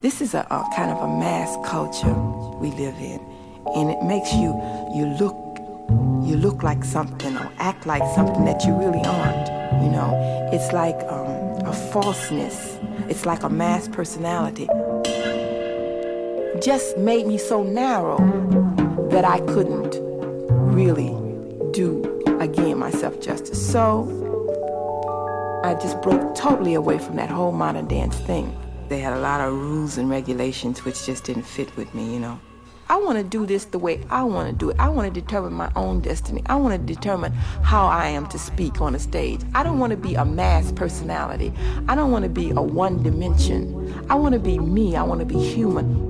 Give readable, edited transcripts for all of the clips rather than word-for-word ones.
This is a kind of a mass culture we live in, and it makes you look like something or act like something that you really aren't. You know, it's like a falseness. It's like a mass personality. Just made me so narrow that I couldn't really do again myself justice. So I just broke totally away from that whole modern dance thing. They had a lot of rules and regulations which just didn't fit with me, you know. I want to do this the way I want to do it. I want to determine my own destiny. I want to determine how I am to speak on a stage. I don't want to be a mass personality. I don't want to be a one dimension. I want to be me. I want to be human.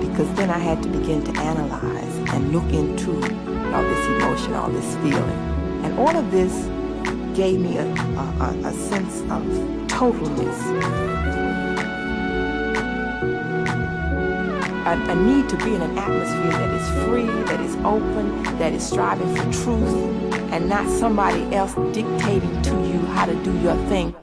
Because then I had to begin to analyze and look into all this emotion, all this feeling. And all of this gave me a sense of totalness. A need to be in an atmosphere that is free, that is open, that is striving for truth, and not somebody else dictating to you how to do your thing.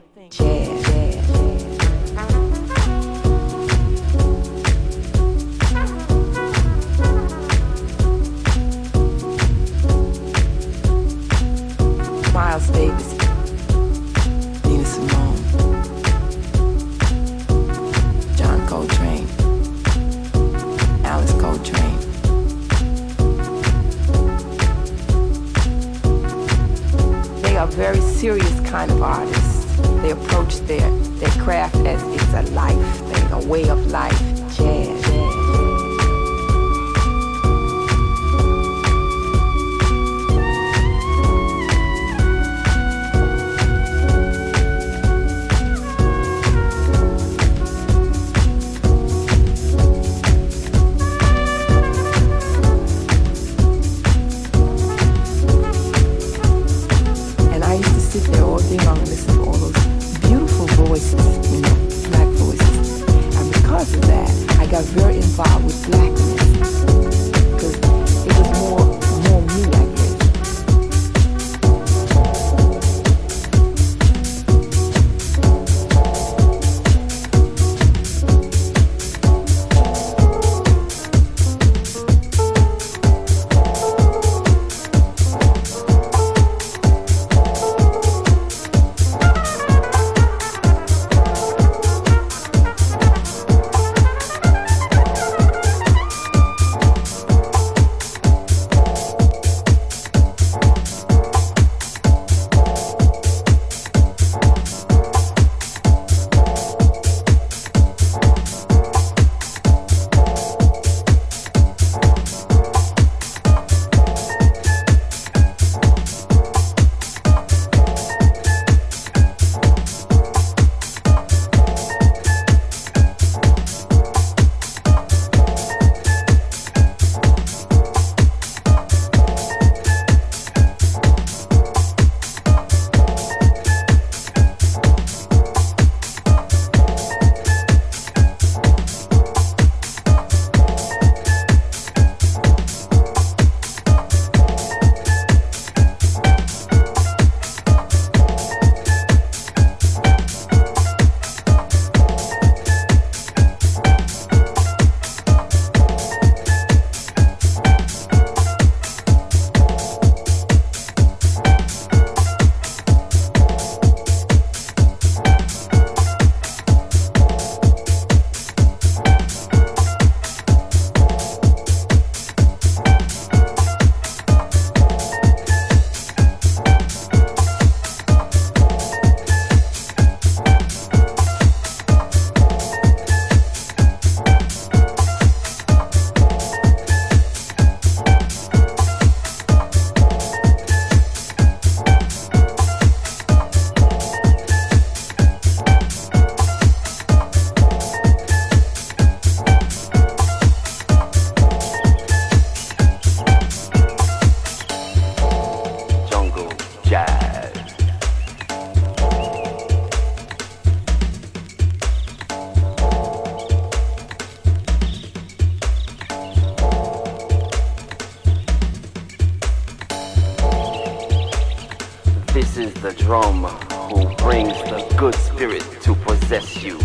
is the drum who brings the good spirit to possess you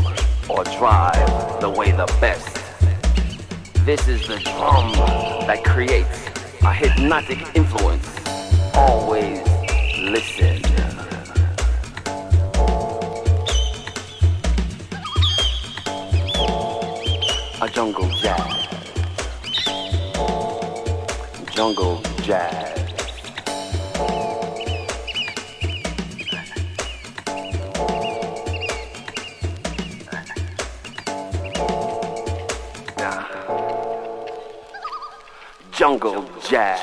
or drive the way the best. This is the drum that creates a hypnotic influence. Always listen. A jungle jazz. Jungle jazz. Jungle Jack.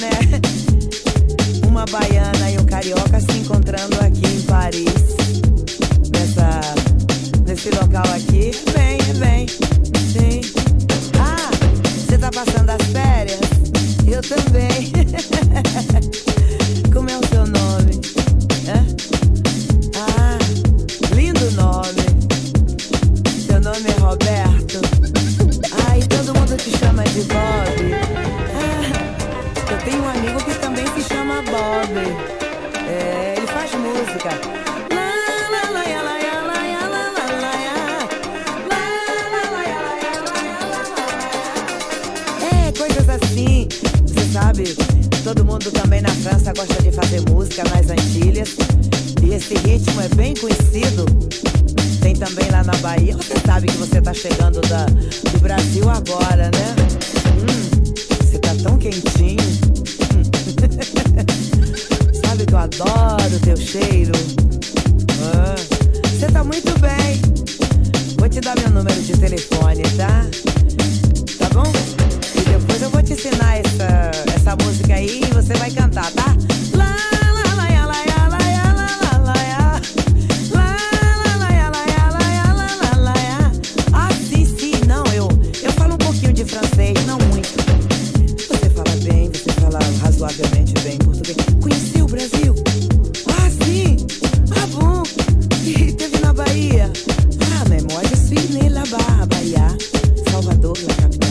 né? Uma baiana e um carioca se encontrando aqui em Paris. Nesse local aqui. Vem, sim. Ah, você tá passando as férias? Eu também. Como é o seu nome? Ah, lindo nome. Seu nome é Roberto. Ah, e todo mundo te chama de Bob. Ah, eu tenho um amigo que também se chama Bob. É, ele faz música. Assim, você sabe, todo mundo também na França gosta de fazer música nas Antilhas. E esse ritmo é bem conhecido. Tem também lá na Bahia. Você sabe que você tá chegando do Brasil agora, né? Você tá tão quentinho. Sabe que eu adoro o teu cheiro. Você tá muito bem. Vou te dar meu número de telefone, tá? Tá bom? Depois eu vou te ensinar essa música aí e você vai cantar, tá? Ah, sim, não, eu falo um pouquinho de francês, não muito. Você fala bem, você fala razoavelmente bem português. Conheci o Brasil? Ah, sim, ah, bom. E teve na Bahia? Ah, mais moi, je suis né là-bas, Bahia, Salvador, la capitale.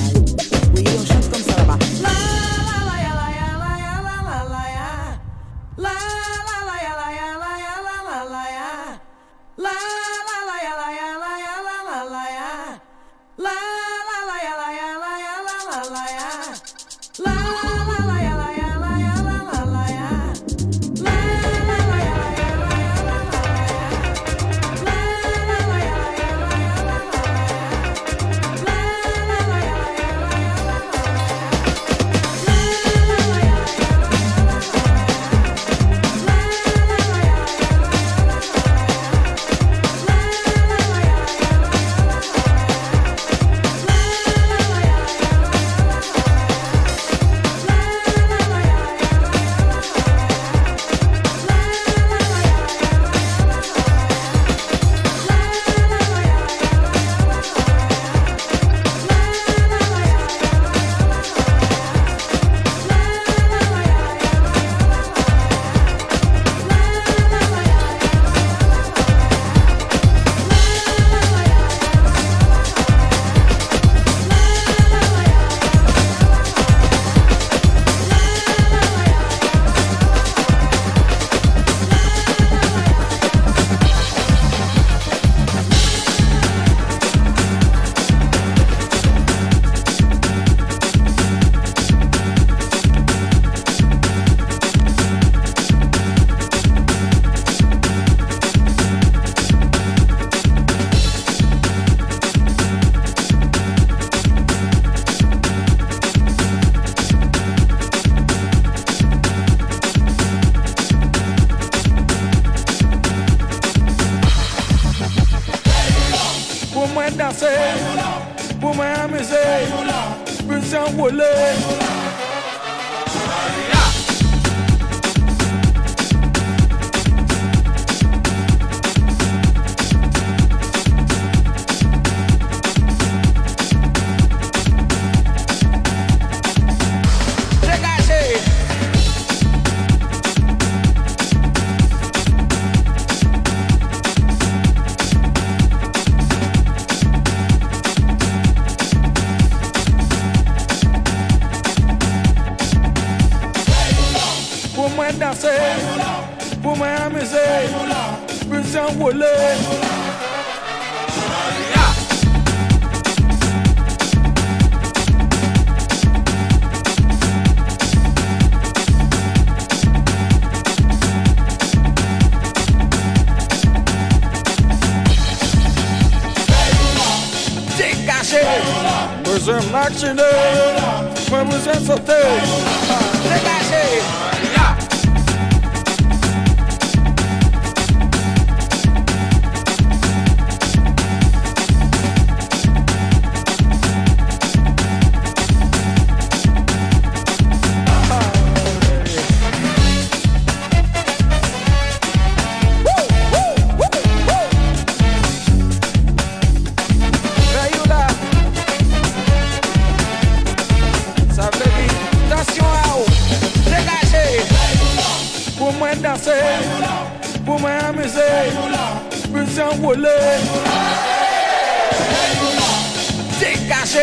Dégager,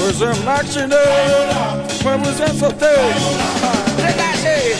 mesure marginée, pas besoin de sauter, dégager.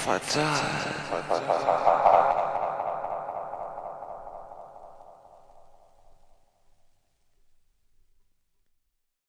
fatal.